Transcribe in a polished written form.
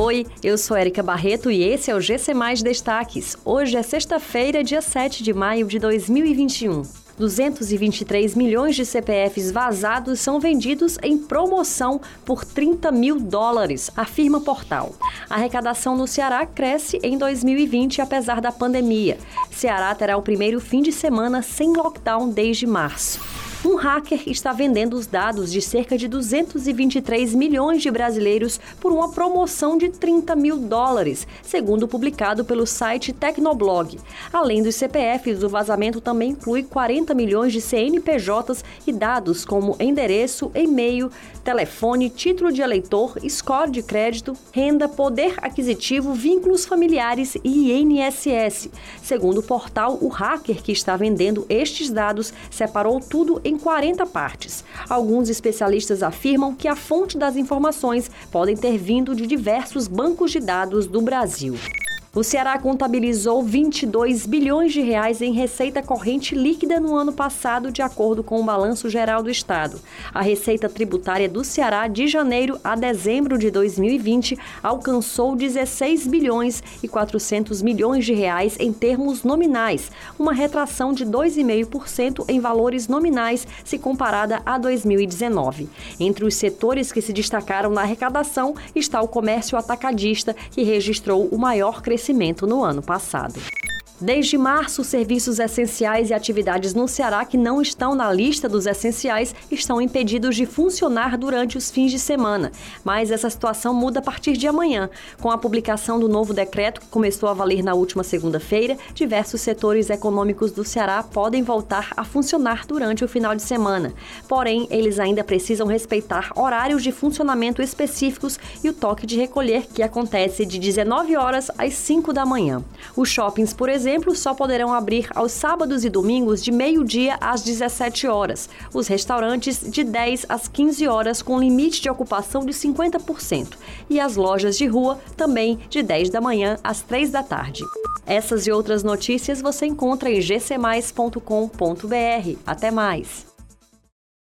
Oi, eu sou Erika Barreto e esse é o GC Mais Destaques. Hoje é sexta-feira, dia 7 de maio de 2021. 223 milhões de CPFs vazados são vendidos em promoção por $30 mil, afirma portal. A arrecadação no Ceará cresce em 2020, apesar da pandemia. Ceará terá o primeiro fim de semana sem lockdown desde março. Um hacker está vendendo os dados de cerca de 223 milhões de brasileiros por uma promoção de $30 mil, segundo publicado pelo site Tecnoblog. Além dos CPFs, o vazamento também inclui 40 milhões de CNPJs e dados como endereço, e-mail, telefone, título de eleitor, score de crédito, renda, poder aquisitivo, vínculos familiares e INSS. Segundo o portal, o hacker que está vendendo estes dados separou tudo em 40 partes. Alguns especialistas afirmam que a fonte das informações podem ter vindo de diversos bancos de dados do Brasil. O Ceará contabilizou R$22 bilhões em receita corrente líquida no ano passado, de acordo com o Balanço Geral do Estado. A receita tributária do Ceará, de janeiro a dezembro de 2020, alcançou R$16 bilhões e R$400 milhões em termos nominais, uma retração de 2,5% em valores nominais se comparada a 2019. Entre os setores que se destacaram na arrecadação está o comércio atacadista, que registrou o maior crescimento no ano passado. Desde março, serviços essenciais e atividades no Ceará que não estão na lista dos essenciais estão impedidos de funcionar durante os fins de semana. Mas essa situação muda a partir de amanhã. Com a publicação do novo decreto, que começou a valer na última segunda-feira, diversos setores econômicos do Ceará podem voltar a funcionar durante o final de semana. Porém, eles ainda precisam respeitar horários de funcionamento específicos e o toque de recolher, que acontece de 19 horas às 5 da manhã. Os shoppings, por exemplo, só poderão abrir aos sábados e domingos de meio-dia às 17 horas. Os restaurantes de 10 às 15 horas, com limite de ocupação de 50%. E as lojas de rua também de 10 da manhã às 3 da tarde. Essas e outras notícias você encontra em gcmais.com.br. Até mais!